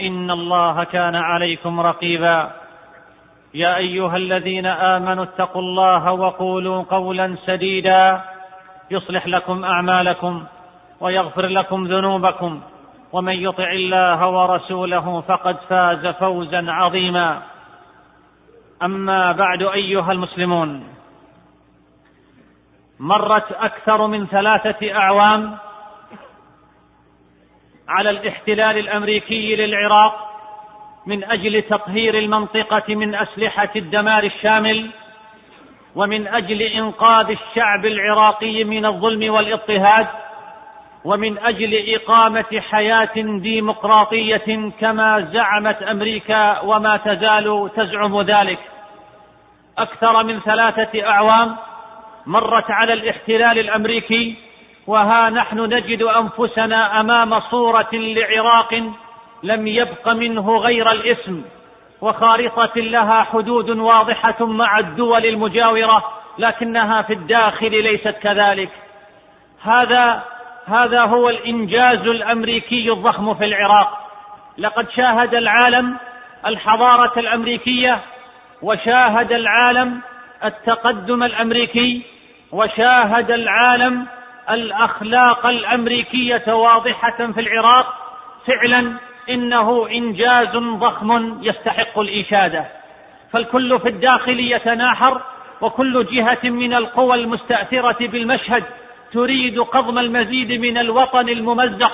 إن الله كان عليكم رقيبا. يا أيها الذين آمنوا اتقوا الله وقولوا قولا سديدا يصلح لكم أعمالكم ويغفر لكم ذنوبكم، ومن يطع الله ورسوله فقد فاز فوزا عظيما. أما بعد، أيها المسلمون، مرت أكثر من 3 أعوام على الاحتلال الأمريكي للعراق من أجل تطهير المنطقة من أسلحة الدمار الشامل، ومن أجل إنقاذ الشعب العراقي من الظلم والاضطهاد، ومن أجل إقامة حياة ديمقراطية كما زعمت أمريكا وما تزال تزعم ذلك. أكثر من 3 أعوام مرت على الاحتلال الأمريكي، وها نحن نجد أنفسنا أمام صورة لعراق لم يبق منه غير الاسم، وخارطة لها حدود واضحة مع الدول المجاورة، لكنها في الداخل ليست كذلك. هذا هو الإنجاز الأمريكي الضخم في العراق. لقد شاهد العالم الحضارة الأمريكية، وشاهد العالم التقدم الأمريكي، وشاهد العالم الأخلاق الأمريكية واضحة في العراق. فعلا إنه إنجاز ضخم يستحق الإشادة. فالكل في الداخل يتناحر، وكل جهة من القوى المستأثرة بالمشهد تريد قضم المزيد من الوطن الممزق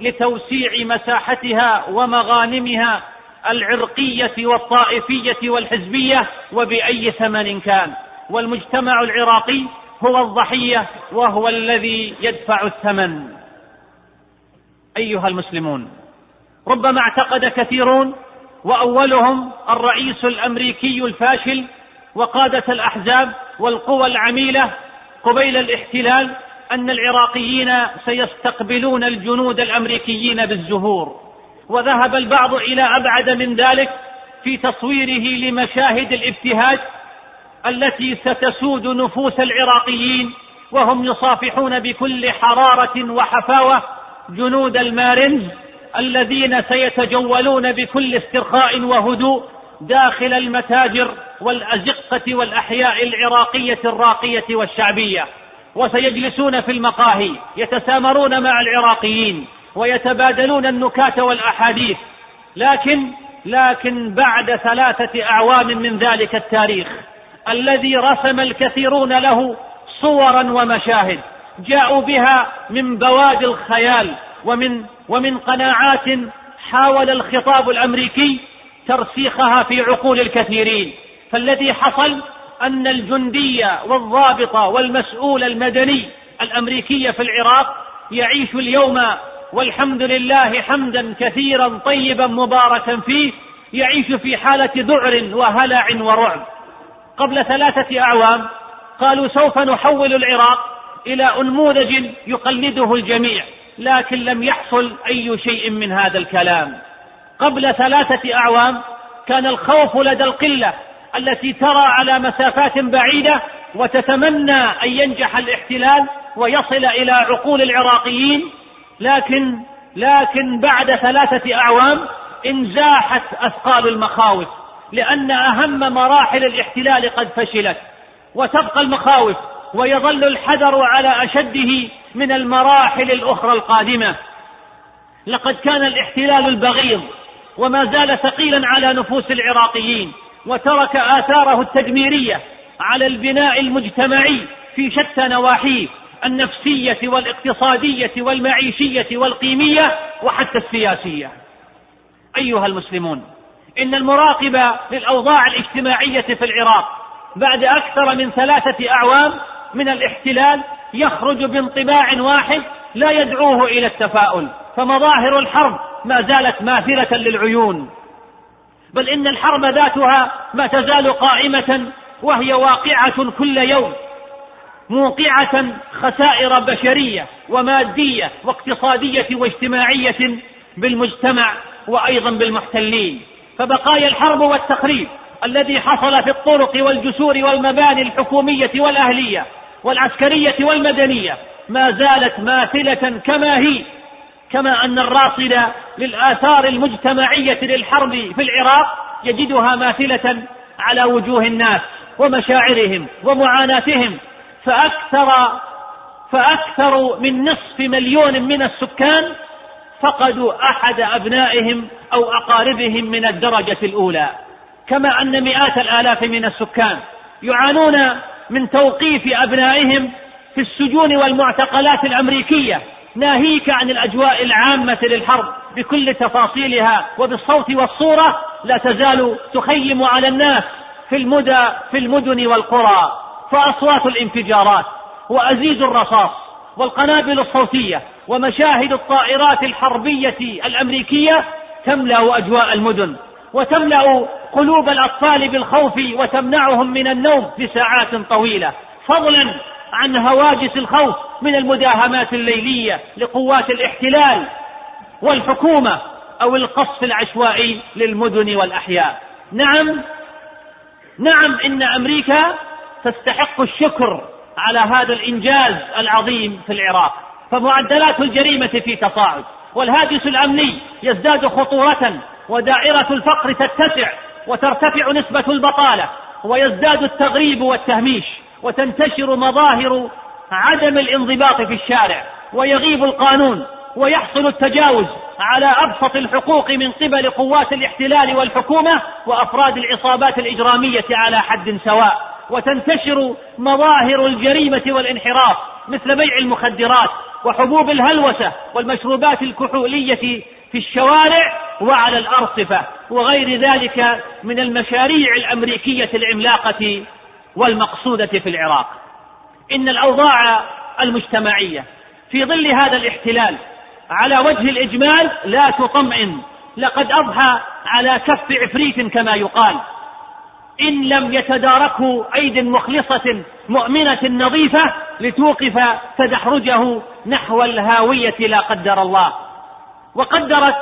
لتوسيع مساحتها ومغانمها العرقية والطائفية والحزبية وبأي ثمن كان. والمجتمع العراقي هو الضحية، وهو الذي يدفع الثمن. أيها المسلمون، ربما اعتقد كثيرون، وأولهم الرئيس الأمريكي الفاشل وقادة الأحزاب والقوى العميلة قبيل الاحتلال، أن العراقيين سيستقبلون الجنود الأمريكيين بالزهور، وذهب البعض إلى أبعد من ذلك في تصويره لمشاهد الابتهاج التي ستسود نفوس العراقيين وهم يصافحون بكل حرارة وحفاوة جنود المارينز الذين سيتجولون بكل استرخاء وهدوء داخل المتاجر والأزقة والأحياء العراقية الراقية والشعبية، وسيجلسون في المقاهي يتسامرون مع العراقيين ويتبادلون النكات والأحاديث. لكن بعد 3 أعوام من ذلك التاريخ الذي رسم الكثيرون له صورا ومشاهد جاءوا بها من بوادي الخيال ومن قناعات حاول الخطاب الأمريكي ترسيخها في عقول الكثيرين. فالذي حصل أن الجندي والضابط والمسؤول المدني الأمريكي في العراق يعيش اليوم، والحمد لله حمدا كثيرا طيبا مباركا فيه، يعيش في حالة ذعر وهلع ورعب. قبل 3 أعوام قالوا سوف نحول العراق إلى أنموذج يقلده الجميع، لكن لم يحصل أي شيء من هذا الكلام. قبل 3 أعوام كان الخوف لدى القلة التي ترى على مسافات بعيدة وتتمنى أن ينجح الاحتلال ويصل إلى عقول العراقيين، لكن بعد 3 أعوام انزاحت أثقال المخاوف، لأن أهم مراحل الاحتلال قد فشلت، وتبقى المخاوف ويظل الحذر على أشده من المراحل الأخرى القادمة. لقد كان الاحتلال البغيض وما زال ثقيلا على نفوس العراقيين، وترك آثاره التدميرية على البناء المجتمعي في شتى نواحيه، النفسية والاقتصادية والمعيشية والقيمية وحتى السياسية. أيها المسلمون، إن المراقب للأوضاع الاجتماعية في العراق بعد أكثر من 3 أعوام من الاحتلال يخرج بانطباع واحد لا يدعوه إلى التفاؤل، فمظاهر الحرب ما زالت ماثلة للعيون، بل إن الحرب ذاتها ما تزال قائمة، وهي واقعة كل يوم، موقعة خسائر بشرية ومادية واقتصادية واجتماعية بالمجتمع وأيضا بالمحتلين. فبقايا الحرب والتخريب الذي حصل في الطرق والجسور والمباني الحكومية والأهلية والعسكرية والمدنية ما زالت ماثلة كما هي، كما أن الراصد للآثار المجتمعية للحرب في العراق يجدها ماثلة على وجوه الناس ومشاعرهم ومعاناتهم. فأكثر من 500,000 من السكان فقدوا أحد أبنائهم أو أقاربهم من الدرجة الأولى، كما أن مئات الآلاف من السكان يعانون من توقيف أبنائهم في السجون والمعتقلات الأمريكية، ناهيك عن الأجواء العامة للحرب بكل تفاصيلها وبالصوت والصورة لا تزال تخيم على الناس في المدن والقرى. فأصوات الانفجارات وأزيز الرصاص والقنابل الصوتية ومشاهد الطائرات الحربية الأمريكية تملأ أجواء المدن وتملأ قلوب الأطفال بالخوف وتمنعهم من النوم لساعات طويلة، فضلا عن هواجس الخوف من المداهمات الليلية لقوات الاحتلال والحكومة أو القصف العشوائي للمدن والأحياء. نعم إن أمريكا تستحق الشكر على هذا الإنجاز العظيم في العراق، فمعدلات الجريمة في تصاعد، والهاجس الأمني يزداد خطورة، ودائرة الفقر تتسع، وترتفع نسبة البطالة، ويزداد التغريب والتهميش، وتنتشر مظاهر عدم الانضباط في الشارع، ويغيب القانون، ويحصل التجاوز على أبسط الحقوق من قبل قوات الاحتلال والحكومة وأفراد العصابات الإجرامية على حد سواء، وتنتشر مظاهر الجريمة والانحراف مثل بيع المخدرات وحبوب الهلوسة والمشروبات الكحولية في الشوارع وعلى الأرصفة، وغير ذلك من المشاريع الأمريكية العملاقة والمقصودة في العراق. إن الأوضاع المجتمعية في ظل هذا الاحتلال على وجه الإجمال لا تطمئن، لقد أضحى على كف عفريت كما يقال، إن لم يتداركه أيد مخلصة مؤمنة نظيفة لتوقف تدحرجه نحو الهاوية لا قدر الله. وقدرت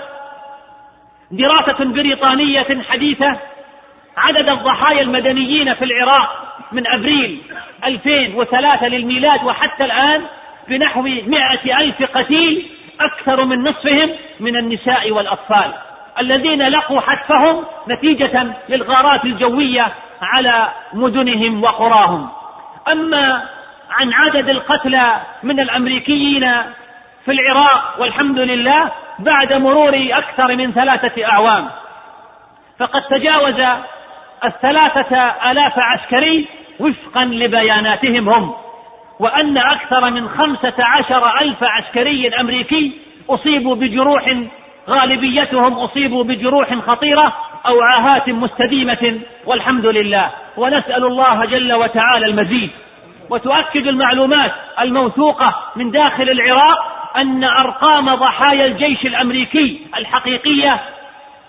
دراسة بريطانية حديثة عدد الضحايا المدنيين في العراق من أبريل 2003 للميلاد وحتى الآن بنحو 100,000 قتيل، أكثر من نصفهم من النساء والأطفال الذين لقوا حتفهم نتيجة للغارات الجوية على مدنهم وقراهم. أما عن عدد القتلى من الأمريكيين في العراق والحمد لله بعد مرور أكثر من 3 أعوام فقد تجاوز 3,000 عسكري وفقا لبياناتهم هم، وأن أكثر من 15,000 عسكري أمريكي أصيبوا بجروح، غالبيتهم أصيبوا بجروح خطيرة أو عاهات مستديمة والحمد لله، ونسأل الله جل وتعالى المزيد. وتؤكد المعلومات الموثوقة من داخل العراق أن أرقام ضحايا الجيش الأمريكي الحقيقية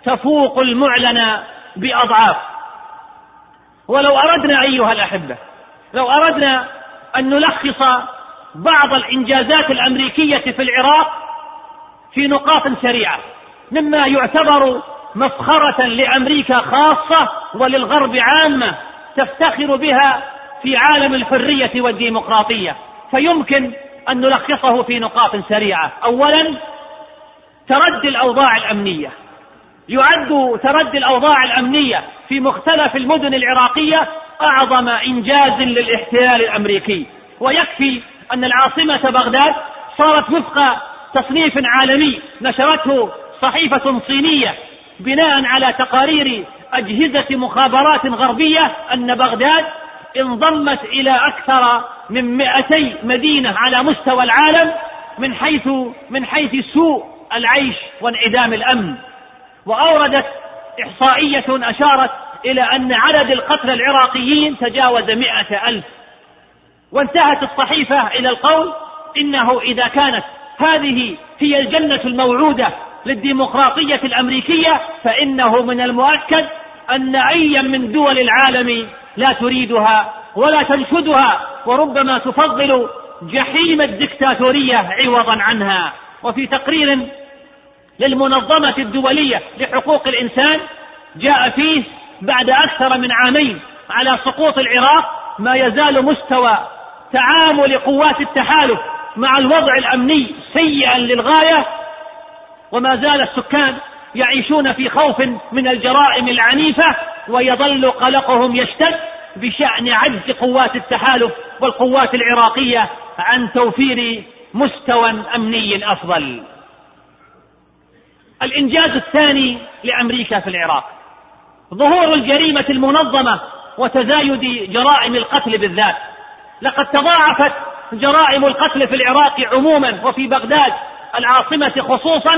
تفوق المعلن بأضعاف. ولو أردنا أيها الأحبة، لو أردنا أن نلخص بعض الإنجازات الأمريكية في العراق في نقاط سريعة مما يعتبر مفخرة لأمريكا خاصة وللغرب عامة تفتخر بها في عالم الحرية والديمقراطية، فيمكن أن نلخصه في نقاط سريعة. أولا، تردي الأوضاع الأمنية، يعد تردي الأوضاع الأمنية في مختلف المدن العراقية أعظم إنجاز للاحتلال الأمريكي، ويكفي أن العاصمة بغداد صارت وفق تصنيف عالمي نشرته صحيفة صينية بناء على تقارير أجهزة مخابرات غربية أن بغداد انضمت إلى أكثر من 200 مدينة على مستوى العالم من حيث سوء العيش وانعدام الأمن. وأوردت إحصائية أشارت إلى أن عدد القتلى العراقيين تجاوز 100,000. وانتهت الصحيفة إلى القول إنه إذا كانت هذه هي الجنة الموعودة للديمقراطية الأمريكية فإنه من المؤكد أن أي من دول العالم لا تريدها ولا تنشدها، وربما تفضل جحيم الدكتاتورية عوضا عنها. وفي تقرير للمنظمة الدولية لحقوق الإنسان جاء فيه بعد أكثر من عامين على سقوط العراق ما يزال مستوى تعامل قوات التحالف مع الوضع الأمني سيئا للغاية، وما زال السكان يعيشون في خوف من الجرائم العنيفة، ويظل قلقهم يشتد بشأن عجز قوات التحالف والقوات العراقية عن توفير مستوى أمني أفضل. الإنجاز الثاني لأمريكا في العراق ظهور الجريمة المنظمة وتزايد جرائم القتل بالذات. لقد تضاعفت جرائم القتل في العراق عموما وفي بغداد العاصمة خصوصا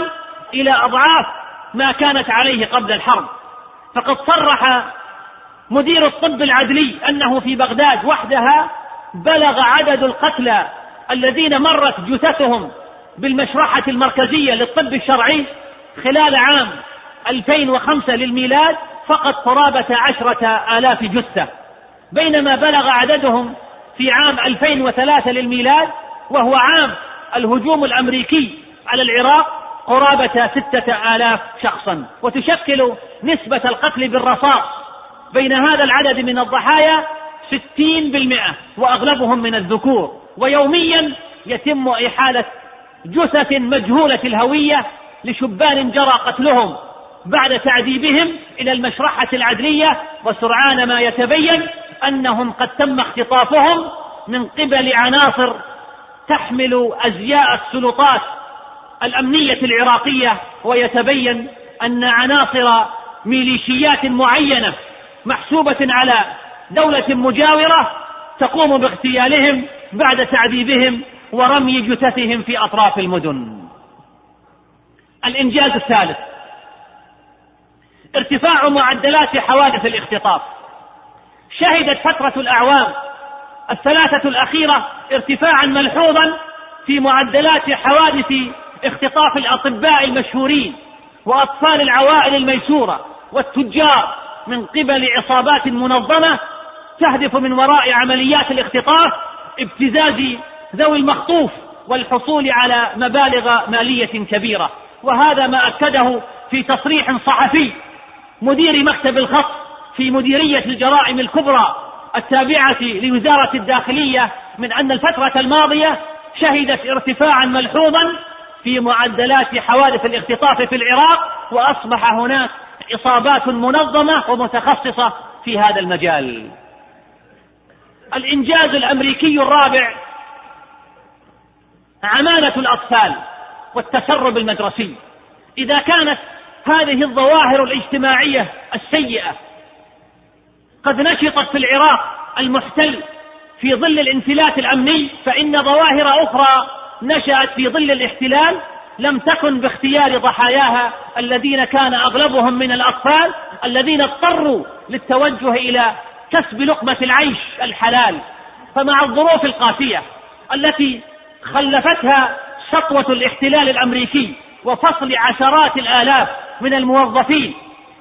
إلى أضعاف ما كانت عليه قبل الحرب. فقد صرح مدير الطب العدلي أنه في بغداد وحدها بلغ عدد القتلى الذين مرت جثثهم بالمشرحة المركزية للطب الشرعي خلال عام 2005 للميلاد فقط قرابة 10,000 جثة، بينما بلغ عددهم في عام 2003 للميلاد وهو عام الهجوم الأمريكي على العراق قرابة 6,000 شخصا. وتشكل نسبة القتل بالرصاص بين هذا العدد من الضحايا 60%، وأغلبهم من الذكور. ويوميا يتم إحالة جثث مجهولة الهوية لشبان جرى قتلهم بعد تعذيبهم إلى المشرحة العدلية، وسرعان ما يتبين أنهم قد تم اختطافهم من قبل عناصر تحمل أزياء السلطات الأمنية العراقية، ويتبين أن عناصر ميليشيات معينة محسوبة على دولة مجاورة تقوم باغتيالهم بعد تعذيبهم ورمي جثثهم في أطراف المدن. الإنجاز الثالث ارتفاع معدلات حوادث الاختطاف. شهدت فترة الأعوام الثلاثة الأخيرة ارتفاعا ملحوظا في معدلات حوادث اختطاف الأطباء المشهورين وأطفال العوائل الميسورة والتجار من قبل عصابات منظمة تهدف من وراء عمليات الاختطاف ابتزاز ذوي المخطوف والحصول على مبالغ مالية كبيرة. وهذا ما أكده في تصريح صحفي مدير مكتب الخط في مديرية الجرائم الكبرى التابعة لوزارة الداخلية من أن الفترة الماضية شهدت ارتفاعا ملحوظا في معدلات حوادث الاختطاف في العراق، وأصبح هناك إصابات منظمة ومتخصصة في هذا المجال. الإنجاز الأمريكي الرابع عمالة الأطفال والتسرب المدرسي. إذا كانت هذه الظواهر الاجتماعية السيئة قد نشطت في العراق المحتل في ظل الانفلات الأمني، فإن ظواهر أخرى نشأت في ظل الاحتلال لم تكن باختيار ضحاياها الذين كان أغلبهم من الأطفال الذين اضطروا للتوجه إلى كسب لقمة العيش الحلال. فمع الظروف القاسية التي خلفتها سطوة الاحتلال الأمريكي وفصل عشرات الآلاف من الموظفين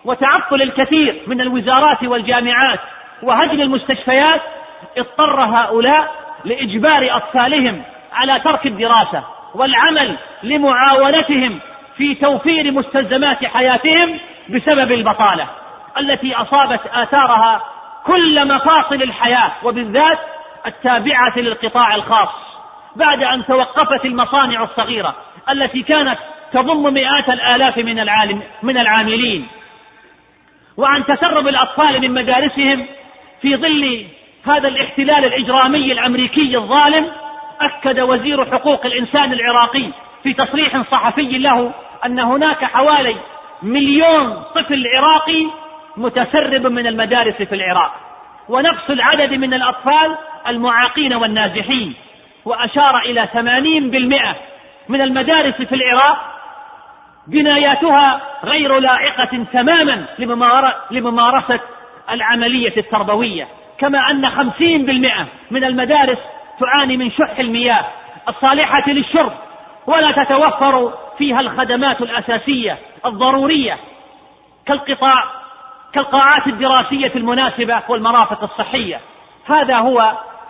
وتعطل الكثير من الوزارات والجامعات وهدم المستشفيات، اضطر هؤلاء لإجبار أطفالهم على ترك الدراسة والعمل لمعاونتهم في توفير مستلزمات حياتهم بسبب البطالة التي أصابت آثارها كل مفاصل الحياة وبالذات التابعة للقطاع الخاص، بعد أن توقفت المصانع الصغيرة التي كانت تضم مئات الآلاف من العاملين، وعن تسرب الأطفال من مدارسهم في ظل هذا الاحتلال الإجرامي الأمريكي الظالم. أكد وزير حقوق الإنسان العراقي في تصريح صحفي له أن هناك حوالي مليون طفل عراقي متسرب من المدارس في العراق، ونفس العدد من الأطفال المعاقين والنازحين. وأشار إلى 80% من المدارس في العراق بناياتها غير لائقة تماما لممارسة العملية التربوية، كما أن 50% من المدارس تعاني من شح المياه الصالحة للشرب ولا تتوفر فيها الخدمات الأساسية الضرورية كالقاعات الدراسية المناسبة والمرافق الصحية.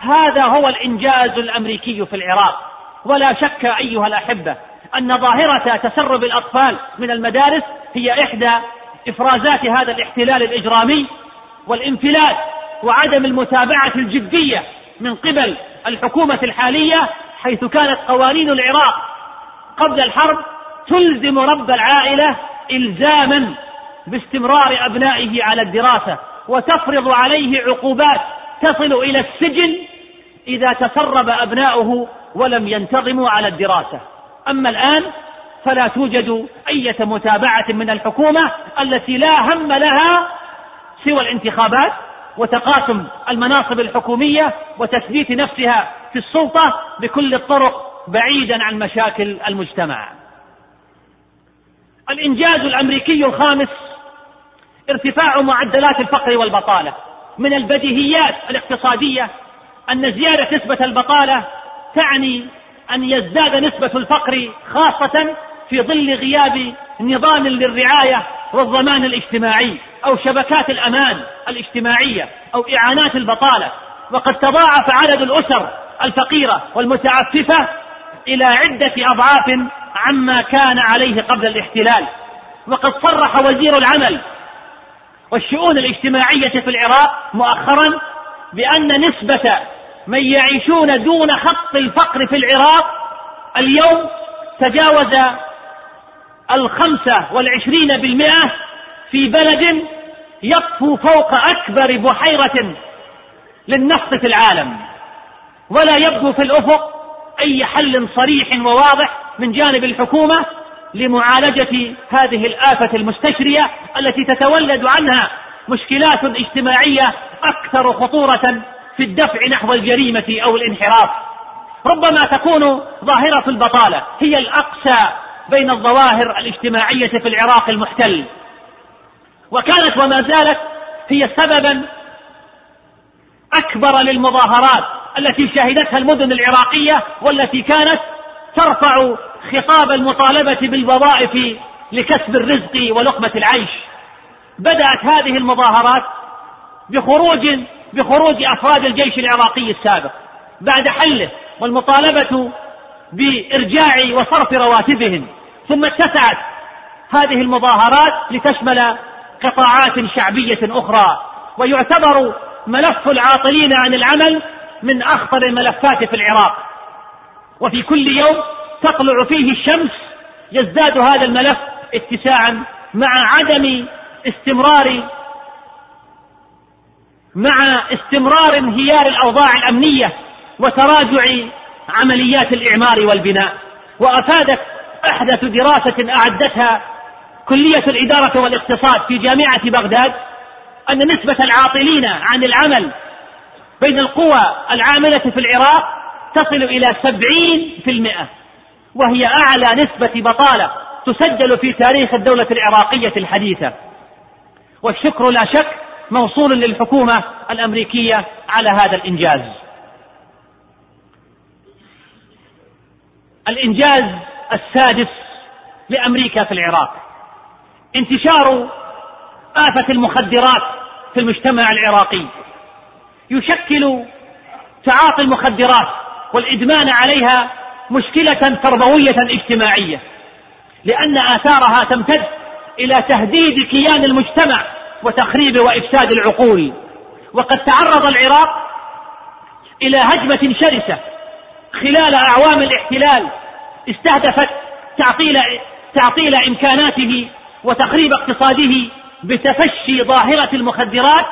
هذا هو الإنجاز الأمريكي في العراق. ولا شك أيها الأحبة أن ظاهرة تسرب الأطفال من المدارس هي إحدى إفرازات هذا الاحتلال الإجرامي والانفلات وعدم المتابعة الجدية من قبل الحكومة الحالية، حيث كانت قوانين العراق قبل الحرب تلزم رب العائلة إلزاما باستمرار أبنائه على الدراسة، وتفرض عليه عقوبات تصل إلى السجن إذا تسرب أبناؤه ولم ينتظموا على الدراسة. أما الآن فلا توجد أي متابعة من الحكومة التي لا هم لها سوى الانتخابات وتقاسم المناصب الحكومية وتثبيت نفسها في السلطة بكل الطرق بعيدا عن مشاكل المجتمع. الإنجاز الأمريكي الخامس ارتفاع معدلات الفقر والبطالة. من البديهيات الاقتصادية أن زيادة نسبة البطالة تعني أن يزداد نسبة الفقر، خاصة في ظل غياب نظام للرعاية والضمان الاجتماعي أو شبكات الأمان الاجتماعية أو إعانات البطالة. وقد تضاعف عدد الأسر الفقيرة والمتعففة إلى عدة أضعاف عما كان عليه قبل الاحتلال. وقد صرح وزير العمل والشؤون الاجتماعية في العراق مؤخرا بأن نسبة من يعيشون دون خط الفقر في العراق اليوم تجاوز 25% في بلد يطفو فوق أكبر بحيرة للنفط في العالم. ولا يبدو في الأفق أي حل صريح وواضح من جانب الحكومة لمعالجة هذه الآفة المستشرية التي تتولد عنها مشكلات اجتماعية أكثر خطورة في الدفع نحو الجريمة أو الانحراف. ربما تكون ظاهرة البطالة هي الأقسى بين الظواهر الاجتماعية في العراق المحتل، وكانت وما زالت هي سببا أكبر للمظاهرات التي شهدتها المدن العراقية، والتي كانت ترفع خطاب المطالبة بالوظائف لكسب الرزق ولقمة العيش. بدأت هذه المظاهرات بخروج أفراد الجيش العراقي السابق بعد حله والمطالبة بإرجاع وصرف رواتبهم، ثم اتسعت هذه المظاهرات لتشمل قطاعات شعبية أخرى. ويعتبر ملف العاطلين عن العمل من أخطر الملفات في العراق، وفي كل يوم تطلع فيه الشمس يزداد هذا الملف اتساعا مع استمرار انهيار الأوضاع الأمنية وتراجع عمليات الإعمار والبناء. وأفادت أحدث دراسة أعدتها كلية الإدارة والاقتصاد في جامعة بغداد أن نسبة العاطلين عن العمل بين القوى العاملة في العراق تصل إلى 70%، وهي أعلى نسبة بطالة تسجل في تاريخ الدولة العراقية الحديثة. والشكر لا شك موصول للحكومة الأمريكية على هذا الإنجاز. الإنجاز السادس لأمريكا في العراق انتشار آفة المخدرات في المجتمع العراقي. يشكل تعاطي المخدرات والإدمان عليها مشكلة تربوية اجتماعية، لأن آثارها تمتد إلى تهديد كيان المجتمع وتخريب وإفساد العقول. وقد تعرض العراق إلى هجمة شرسة خلال أعوام الاحتلال استهدفت تعطيل إمكاناته وتخريب اقتصاده بتفشي ظاهرة المخدرات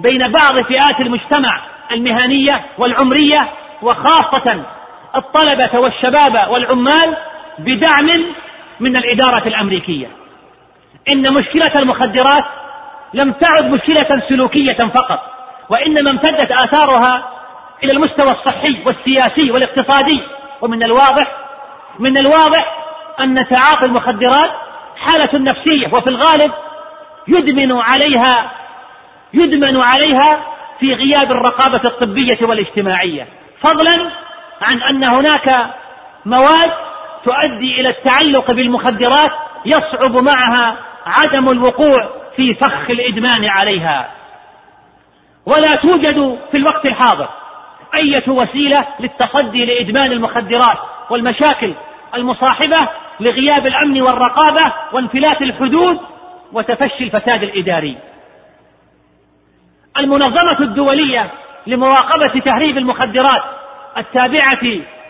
بين بعض فئات المجتمع المهنية والعمرية، وخاصة الطلبة والشباب والعمال، بدعم من الإدارة الأمريكية إن مشكلة المخدرات لم تعد مشكلة سلوكية فقط، وإنما امتدت آثارها إلى المستوى الصحي والسياسي والاقتصادي. ومن الواضح أن تعاطي المخدرات حالة نفسية، وفي الغالب يدمن عليها في غياب الرقابة الطبية والاجتماعية، فضلا عن أن هناك مواد تؤدي إلى التعلق بالمخدرات يصعب معها عدم الوقوع في فخ الإدمان عليها. ولا توجد في الوقت الحاضر أي وسيلة للتصدي لإدمان المخدرات والمشاكل المصاحبة لغياب الأمن والرقابة وانفلات الحدود وتفشي الفساد الإداري. المنظمة الدولية لمراقبة تهريب المخدرات التابعة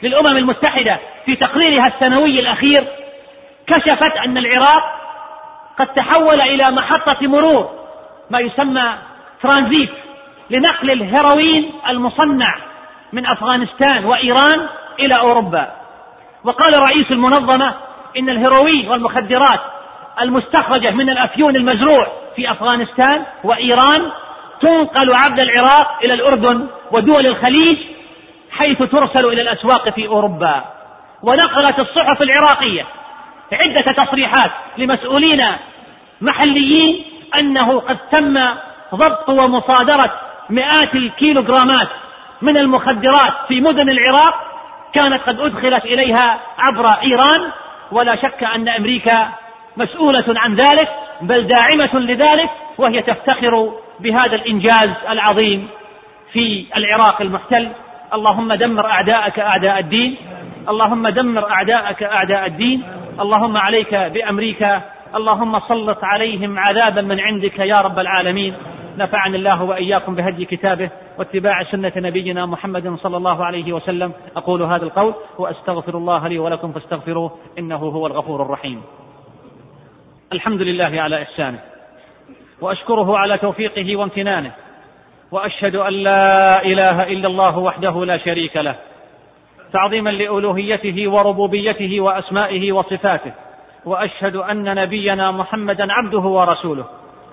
للأمم المتحدة في تقريرها السنوي الأخير كشفت أن العراق قد تحول إلى محطة مرور ما يسمى ترانزيت لنقل الهيروين المصنع من أفغانستان وإيران إلى أوروبا. وقال رئيس المنظمة إن الهيروين والمخدرات المستخرجة من الأفيون المزروع في أفغانستان وإيران تنقل عبر العراق إلى الأردن ودول الخليج حيث ترسل إلى الأسواق في أوروبا. ونقلت الصحف العراقية عدة تصريحات لمسؤولين محليين أنه قد تم ضبط ومصادرة مئات الكيلوغرامات من المخدرات في مدن العراق كانت قد أدخلت إليها عبر إيران، ولا شك أن أمريكا مسؤولة عن ذلك بل داعمة لذلك، وهي تفتخر بهذا الإنجاز العظيم في العراق المحتل. اللهم دمر أعداءك أعداء الدين، اللهم دمر أعداءك أعداء الدين، اللهم عليك بأمريكا، اللهم سلط عليهم عذابا من عندك يا رب العالمين. نفعني الله وإياكم بهدي كتابه واتباع سنة نبينا محمد صلى الله عليه وسلم. أقول هذا القول وأستغفر الله لي ولكم فاستغفروه إنه هو الغفور الرحيم. الحمد لله على إحسانه وأشكره على توفيقه وامتنانه، وأشهد أن لا إله إلا الله وحده لا شريك له تعظيما لألوهيته وربوبيته وأسمائه وصفاته، وأشهد أن نبينا محمدا عبده ورسوله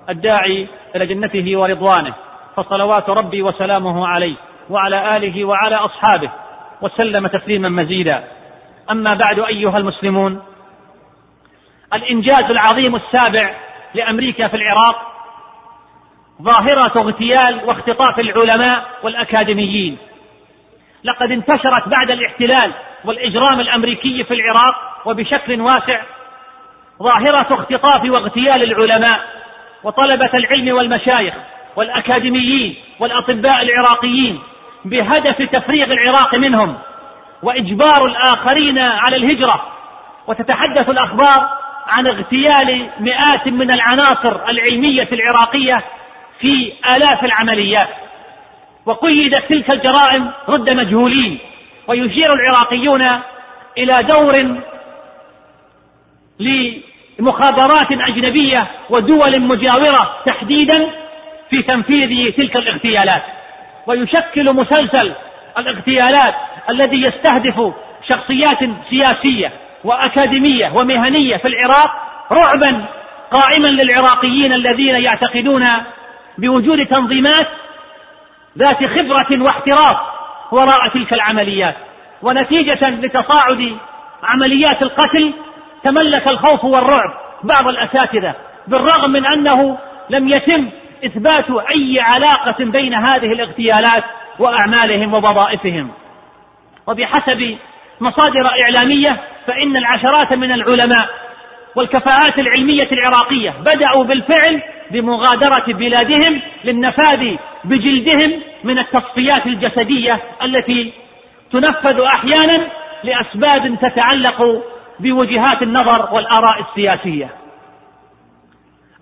الداعي إلى جنته ورضوانه، فصلوات ربي وسلامه عليه وعلى آله وعلى أصحابه وسلم تسليما مزيدا. أما بعد، أيها المسلمون، الإنجاز العظيم السابع لأمريكا في العراق ظاهرة اغتيال واختطاف العلماء والأكاديميين. لقد انتشرت بعد الاحتلال والإجرام الأمريكي في العراق وبشكل واسع ظاهرة اختطاف واغتيال العلماء وطلبة العلم والمشايخ والأكاديميين والأطباء العراقيين بهدف تفريغ العراق منهم وإجبار الآخرين على الهجرة. وتتحدث الأخبار عن اغتيال مئات من العناصر العلمية العراقية في آلاف العمليات، وقيدت تلك الجرائم ضد مجهولين. ويشير العراقيون إلى دور لمخابرات أجنبية ودول مجاورة تحديدا في تنفيذ تلك الاغتيالات. ويشكل مسلسل الاغتيالات الذي يستهدف شخصيات سياسية وأكاديمية ومهنية في العراق رعبا قائما للعراقيين الذين يعتقدون بوجود تنظيمات ذات خبرة واحتراف وراء تلك العمليات. ونتيجة لتصاعد عمليات القتل تملك الخوف والرعب بعض الأساتذة، بالرغم من أنه لم يتم إثبات أي علاقة بين هذه الاغتيالات وأعمالهم ووظائفهم. وبحسب مصادر إعلامية فإن العشرات من العلماء والكفاءات العلمية العراقية بدأوا بالفعل بمغادرة بلادهم للنفاذ بجلدهم من التصفيات الجسدية التي تنفذ أحيانا لأسباب تتعلق بوجهات النظر والآراء السياسية.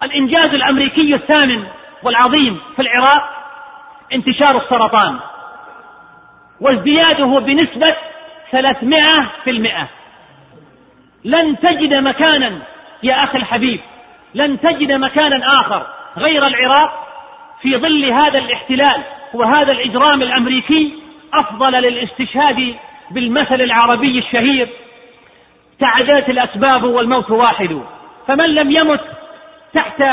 الإنجاز الأمريكي الثامن والعظيم في العراق انتشار السرطان وازدياده بنسبة 300%. لن تجد مكانا يا أخي الحبيب، لن تجد مكانا آخر غير العراق في ظل هذا الاحتلال وهذا الإجرام الأمريكي أفضل للاستشهاد بالمثل العربي الشهير: تعدت الأسباب والموت واحد. فمن لم يمت تحت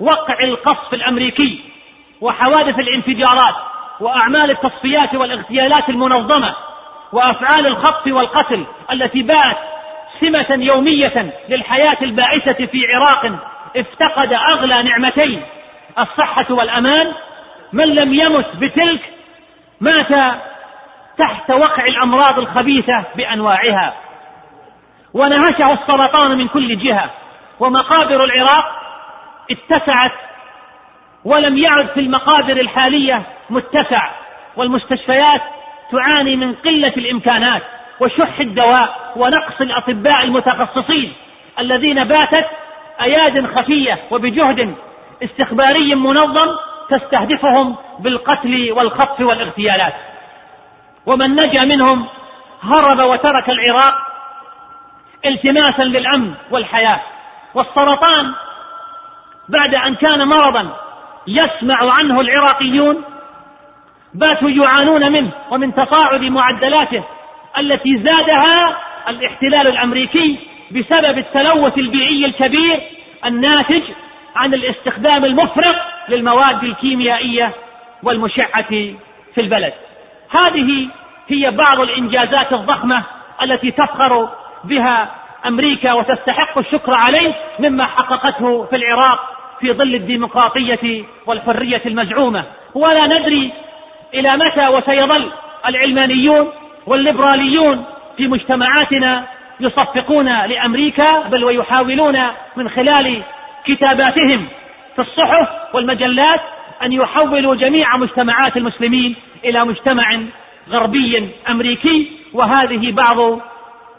وقع القصف الأمريكي وحوادث الانفجارات وأعمال التصفيات والاغتيالات المنظمة وأفعال الخطف والقتل التي باءت سمة يومية للحياة البائسة في عراق افتقد أغلى نعمتين الصحة والأمان، من لم يمت بتلك مات تحت وقع الأمراض الخبيثة بأنواعها، ونهشه السرطان من كل جهة، ومقابر العراق اتسعت ولم يعد في المقابر الحالية متسع، والمستشفيات تعاني من قلة الإمكانات وشح الدواء ونقص الأطباء المتخصصين الذين باتت أياد خفية وبجهد استخباري منظم تستهدفهم بالقتل والخطف والاغتيالات. ومن نجا منهم هرب وترك العراق التماسا للأمن والحياة. والسرطان بعد أن كان مرضا يسمع عنه العراقيون باتوا يعانون منه ومن تصاعد معدلاته التي زادها الاحتلال الأمريكي بسبب التلوث البيئي الكبير الناتج عن الاستخدام المفرط للمواد الكيميائية والمشعة في البلد. هذه هي بعض الإنجازات الضخمة التي تفخر بها أمريكا وتستحق الشكر عليه مما حققته في العراق في ظل الديمقراطية والحرية المزعومة. ولا ندري إلى متى وسيظل العلمانيون والليبراليون في مجتمعاتنا يصفقون لأمريكا، بل ويحاولون من خلال كتاباتهم في الصحف والمجلات أن يحولوا جميع مجتمعات المسلمين إلى مجتمع غربي أمريكي،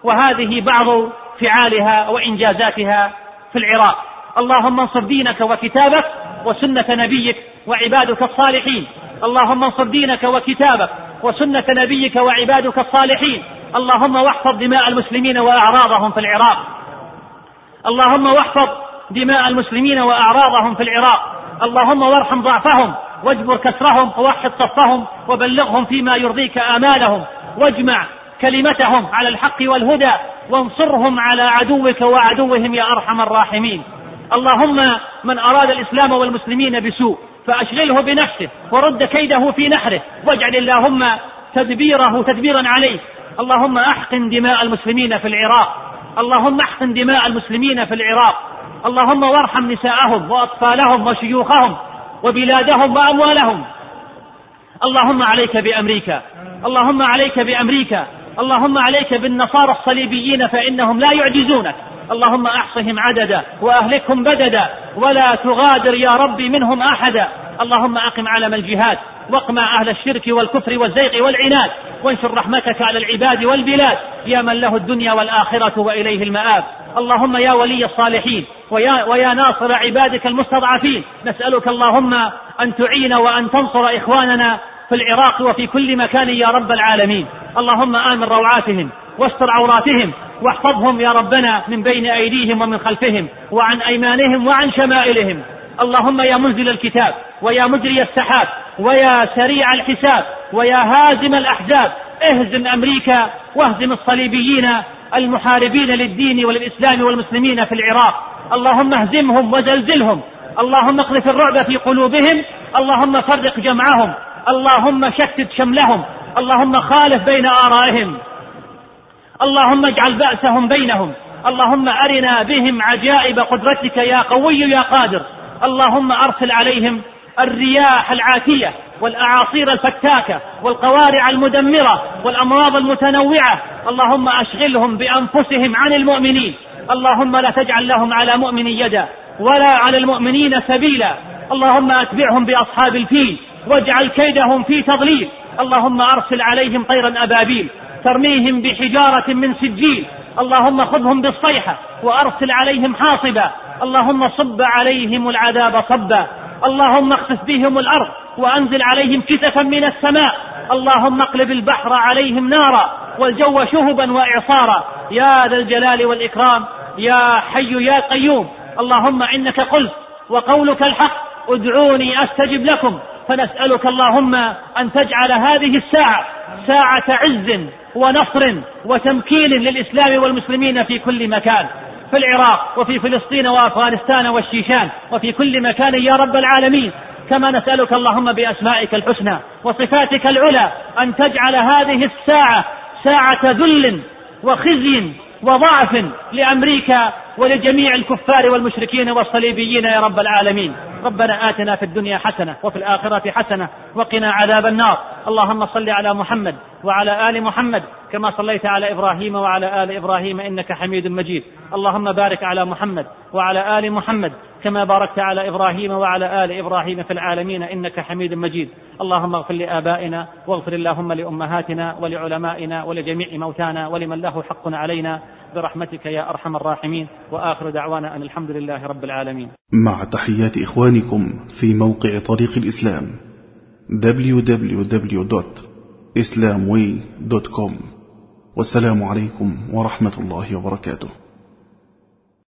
وهذه بعض فعالها وإنجازاتها في العراق. اللهم انصر دينك وكتابك وسنة نبيك وعبادك الصالحين. اللهم انصر دينك وكتابك وسنة نبيك وعبادك الصالحين. اللهم واحفظ دماء المسلمين وأعراضهم في العراق. اللهم واحفظ دماء المسلمين وأعراضهم في العراق. اللهم وارحم ضعفهم واجبر كسرهم ووحد صفهم وبلغهم فيما يرضيك آمالهم، واجمع كلمتهم على الحق والهدى، وانصرهم على عدوك وعدوهم يا أرحم الراحمين. اللهم من أراد الإسلام والمسلمين بسوء فأشغله بنفسه ورد كيده في نحره، واجعل اللهم تدبيره تدبيرا عليه. اللهم أحقن دماء المسلمين في العراق. اللهم أحقن دماء المسلمين في العراق. اللهم وارحم نساءهم وأطفالهم وشيوخهم وبلادهم وأموالهم. اللهم عليك بأمريكا، اللهم عليك بأمريكا، اللهم عليك بالنصارى الصليبيين فإنهم لا يعجزونك. اللهم أحصهم عددا وأهلكهم بددا ولا تغادر يا ربي منهم أحدا. اللهم أقم علم الجهاد واقمع أهل الشرك والكفر والزيغ والعناد، وانشر رحمتك على العباد والبلاد يا من له الدنيا والآخرة وإليه المآب. اللهم يا ولي الصالحين ويا ناصر عبادك المستضعفين، نسألك اللهم أن تعين وأن تنصر إخواننا في العراق وفي كل مكان يا رب العالمين. اللهم آمن روعاتهم واستر عوراتهم واحفظهم يا ربنا من بين أيديهم ومن خلفهم وعن أيمانهم وعن شمائلهم. اللهم يا منزل الكتاب ويا مجري السحاب ويا سريع الحساب ويا هازم الأحزاب، اهزم أمريكا واهزم الصليبيين المحاربين للدين وللإسلام والمسلمين في العراق. اللهم اهزمهم وزلزلهم. اللهم اقذف الرعب في قلوبهم. اللهم فرق جمعهم. اللهم شتت شملهم. اللهم خالف بين آرائهم. اللهم اجعل بأسهم بينهم. اللهم أرنا بهم عجائب قدرتك يا قوي يا قادر. اللهم أرسل عليهم الرياح العاتية والأعاصير الفتاكة والقوارع المدمرة والأمراض المتنوعة. اللهم أشغلهم بأنفسهم عن المؤمنين. اللهم لا تجعل لهم على مؤمن يدا ولا على المؤمنين سبيلا. اللهم أتبعهم بأصحاب الفيل واجعل كيدهم في تضليل. اللهم أرسل عليهم طيرا أبابيل ترميهم بحجارة من سجيل. اللهم خذهم بالصيحة وأرسل عليهم حاصبا. اللهم صب عليهم العذاب صبا. اللهم اخسف بهم الأرض وأنزل عليهم كسفا من السماء. اللهم اقلب البحر عليهم نارا والجو شهبا وإعصارا يا ذا الجلال والإكرام يا حي يا قيوم. اللهم إنك قلت وقولك الحق ادعوني أستجب لكم، فنسألك اللهم أن تجعل هذه الساعة ساعة عز ونصر وتمكين للإسلام والمسلمين في كل مكان، في العراق وفي فلسطين وأفغانستان والشيشان وفي كل مكان يا رب العالمين. كما نسألك اللهم بأسمائك الحسنى وصفاتك العلى أن تجعل هذه الساعة ساعة ذل وخزي وضعف لأمريكا ولجميع الكفار والمشركين والصليبيين يا رب العالمين. ربنا آتنا في الدنيا حسنة وفي الآخرة حسنة وقنا عذاب النار. اللهم صل على محمد وعلى آل محمد كما صليت على إبراهيم وعلى آل إبراهيم إنك حميد مجيد. اللهم بارك على محمد وعلى آل محمد كما باركت على إبراهيم وعلى آل إبراهيم في العالمين إنك حميد مجيد. اللهم اغفر لآبائنا، واغفر اللهم لأمهاتنا ولعلمائنا ولجميع موتانا ولمن له حق علينا برحمتك يا أرحم الراحمين. وآخر دعوانا أن الحمد لله رب العالمين. مع تحيات إخوانكم في موقع طريق الإسلام www.islamway.com. والسلام عليكم ورحمة الله وبركاته.